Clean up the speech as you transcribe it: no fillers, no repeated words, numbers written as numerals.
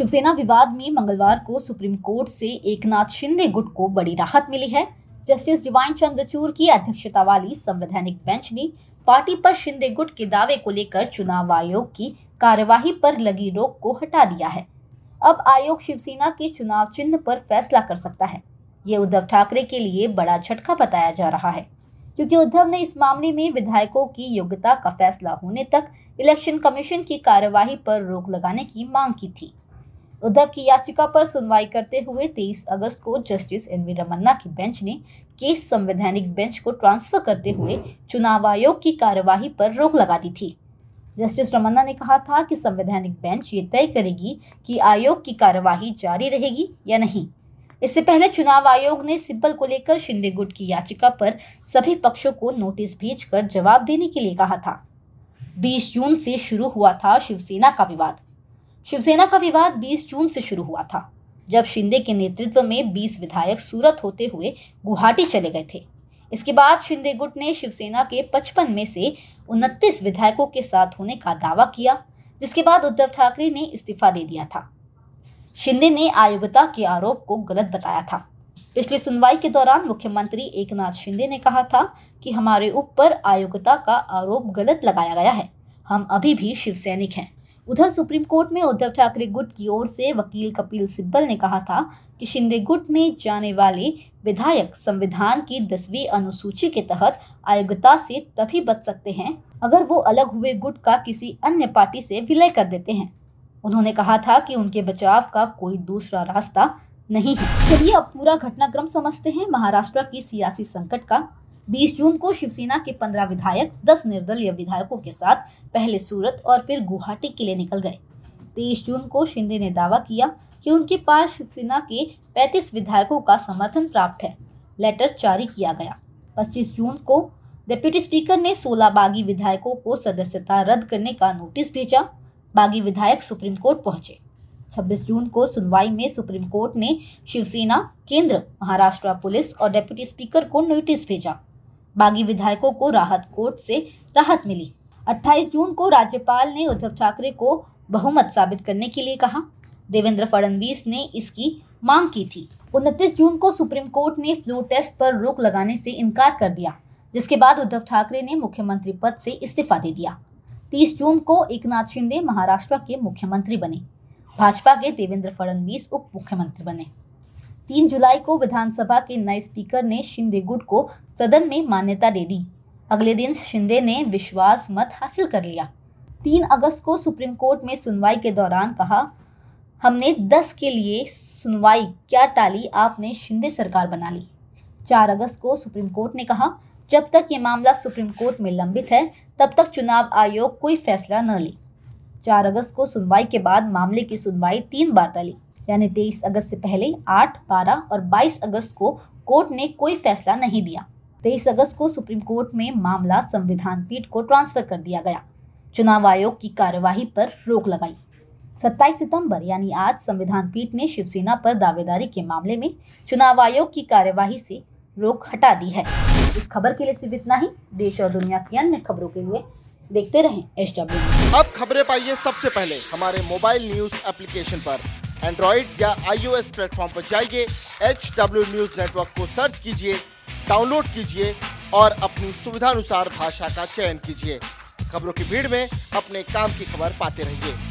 शिवसेना विवाद में मंगलवार को सुप्रीम कोर्ट से एकनाथ शिंदे गुट को बड़ी राहत मिली है। जस्टिस डीवाई चंद्रचूड़ की अध्यक्षता वाली संवैधानिक बेंच ने पार्टी पर शिंदे गुट के दावे को लेकर चुनाव आयोग की कार्यवाही पर लगी रोक को हटा दिया है। अब आयोग शिवसेना के चुनाव चिन्ह पर फैसला कर सकता है। ये उद्धव ठाकरे के लिए बड़ा झटका बताया जा रहा है, क्योंकि उद्धव ने इस मामले में विधायकों की योग्यता का फैसला होने तक इलेक्शन कमीशन की कार्यवाही पर रोक लगाने की मांग की थी। उद्धव की याचिका पर सुनवाई करते हुए 23 अगस्त को जस्टिस एनवी रमन्ना की बेंच ने केस संवैधानिक बेंच को ट्रांसफर करते हुए चुनाव आयोग की कार्यवाही पर रोक लगा दी थी। जस्टिस रमन्ना ने कहा था कि संवैधानिक बेंच ये तय करेगी कि आयोग की कार्यवाही जारी रहेगी या नहीं। इससे पहले चुनाव आयोग ने सिब्बल को लेकर शिंदे गुट की याचिका पर सभी पक्षों को नोटिस भेजकर जवाब देने के लिए कहा था। 20 जून से शुरू हुआ था शिवसेना का विवाद। शिवसेना का विवाद 20 जून से शुरू हुआ था, जब शिंदे के नेतृत्व में 20 विधायक सूरत होते हुए गुवाहाटी चले गए थे। इसके बाद शिंदे गुट ने शिवसेना के 55 में से 29 विधायकों के साथ होने का दावा किया, जिसके बाद उद्धव ठाकरे ने इस्तीफा दे दिया था। शिंदे ने अयोग्यता के आरोप को गलत बताया था। पिछली सुनवाई के दौरान मुख्यमंत्री एकनाथ शिंदे ने कहा था कि हमारे ऊपर अयोग्यता का आरोप गलत लगाया गया है, हम अभी भी शिवसैनिक हैं। उधर सुप्रीम कोर्ट में उद्धव ठाकरे गुट की ओर से वकील कपिल सिब्बल ने कहा था कि शिंदे गुट में जाने वाले विधायक संविधान की 10वीं अनुसूची के तहत अयोग्यता से तभी बच सकते हैं अगर वो अलग हुए गुट का किसी अन्य पार्टी से विलय कर देते हैं। उन्होंने कहा था कि उनके बचाव का कोई दूसरा रास्ता नहीं है। चलिए अब पूरा घटनाक्रम समझते हैं महाराष्ट्र की सियासी संकट का। 20 जून को शिवसेना के 15 विधायक 10 निर्दलीय विधायकों के साथ पहले सूरत और फिर गुवाहाटी के लिए निकल गए। 23 जून को शिंदे ने दावा किया कि उनके पास शिवसेना के 35 विधायकों का समर्थन प्राप्त है। लेटर जारी किया गया। 25 जून को डिप्टी स्पीकर ने 16 बागी विधायकों को सदस्यता रद्द करने का नोटिस भेजा। बागी विधायक सुप्रीम कोर्ट पहुंचे। 26 जून को सुनवाई में सुप्रीम कोर्ट ने शिवसेना, केंद्र, महाराष्ट्र पुलिस और डिप्टी स्पीकर को नोटिस भेजा। बागी विधायकों को राहत कोर्ट से राहत मिली। 28 जून को राज्यपाल ने उद्धव ठाकरे को बहुमत साबित करने के लिए कहा। देवेंद्र फडणवीस ने इसकी मांग की थी। 29 जून को सुप्रीम कोर्ट ने फ्लोर टेस्ट पर रोक लगाने से इनकार कर दिया, जिसके बाद उद्धव ठाकरे ने मुख्यमंत्री पद से इस्तीफा दे दिया। 30 जून को एकनाथ शिंदे महाराष्ट्र के मुख्यमंत्री बने। भाजपा के देवेंद्र फडणवीस उप मुख्यमंत्री बने। 3 जुलाई को विधानसभा के नए स्पीकर ने शिंदे गुट को सदन में मान्यता दे दी। अगले दिन शिंदे ने विश्वास मत हासिल कर लिया। 3 अगस्त को सुप्रीम कोर्ट में सुनवाई के दौरान कहा, हमने 10 के लिए सुनवाई क्या टाली, आपने शिंदे सरकार बना ली। 4 अगस्त को सुप्रीम कोर्ट ने कहा, जब तक ये मामला सुप्रीम कोर्ट में लंबित है तब तक चुनाव आयोग कोई फैसला न ले। 4 अगस्त को सुनवाई के बाद मामले की सुनवाई 3 बार टली, यानी 23 अगस्त से पहले 8, 12 और 22 अगस्त को कोर्ट ने कोई फैसला नहीं दिया। 23 अगस्त को सुप्रीम कोर्ट में मामला संविधान पीठ को ट्रांसफर कर दिया गया। चुनाव आयोग की कार्यवाही पर रोक लगाई। 27 सितंबर यानी आज संविधान पीठ ने शिवसेना पर दावेदारी के मामले में चुनाव आयोग की कार्यवाही से रोक हटा दी है। इस खबर के लिए सिर्फ इतना ही। देश और दुनिया की अन्य खबरों के लिए देखते रहें HW। अब खबरें पाइए सबसे पहले हमारे मोबाइल न्यूज एप्लीकेशन पर। एंड्रॉइड या iOS प्लेटफॉर्म पर जाइए, HW न्यूज नेटवर्क को सर्च कीजिए, डाउनलोड कीजिए और अपनी सुविधानुसार भाषा का चयन कीजिए। खबरों की भीड़ में अपने काम की खबर पाते रहिए।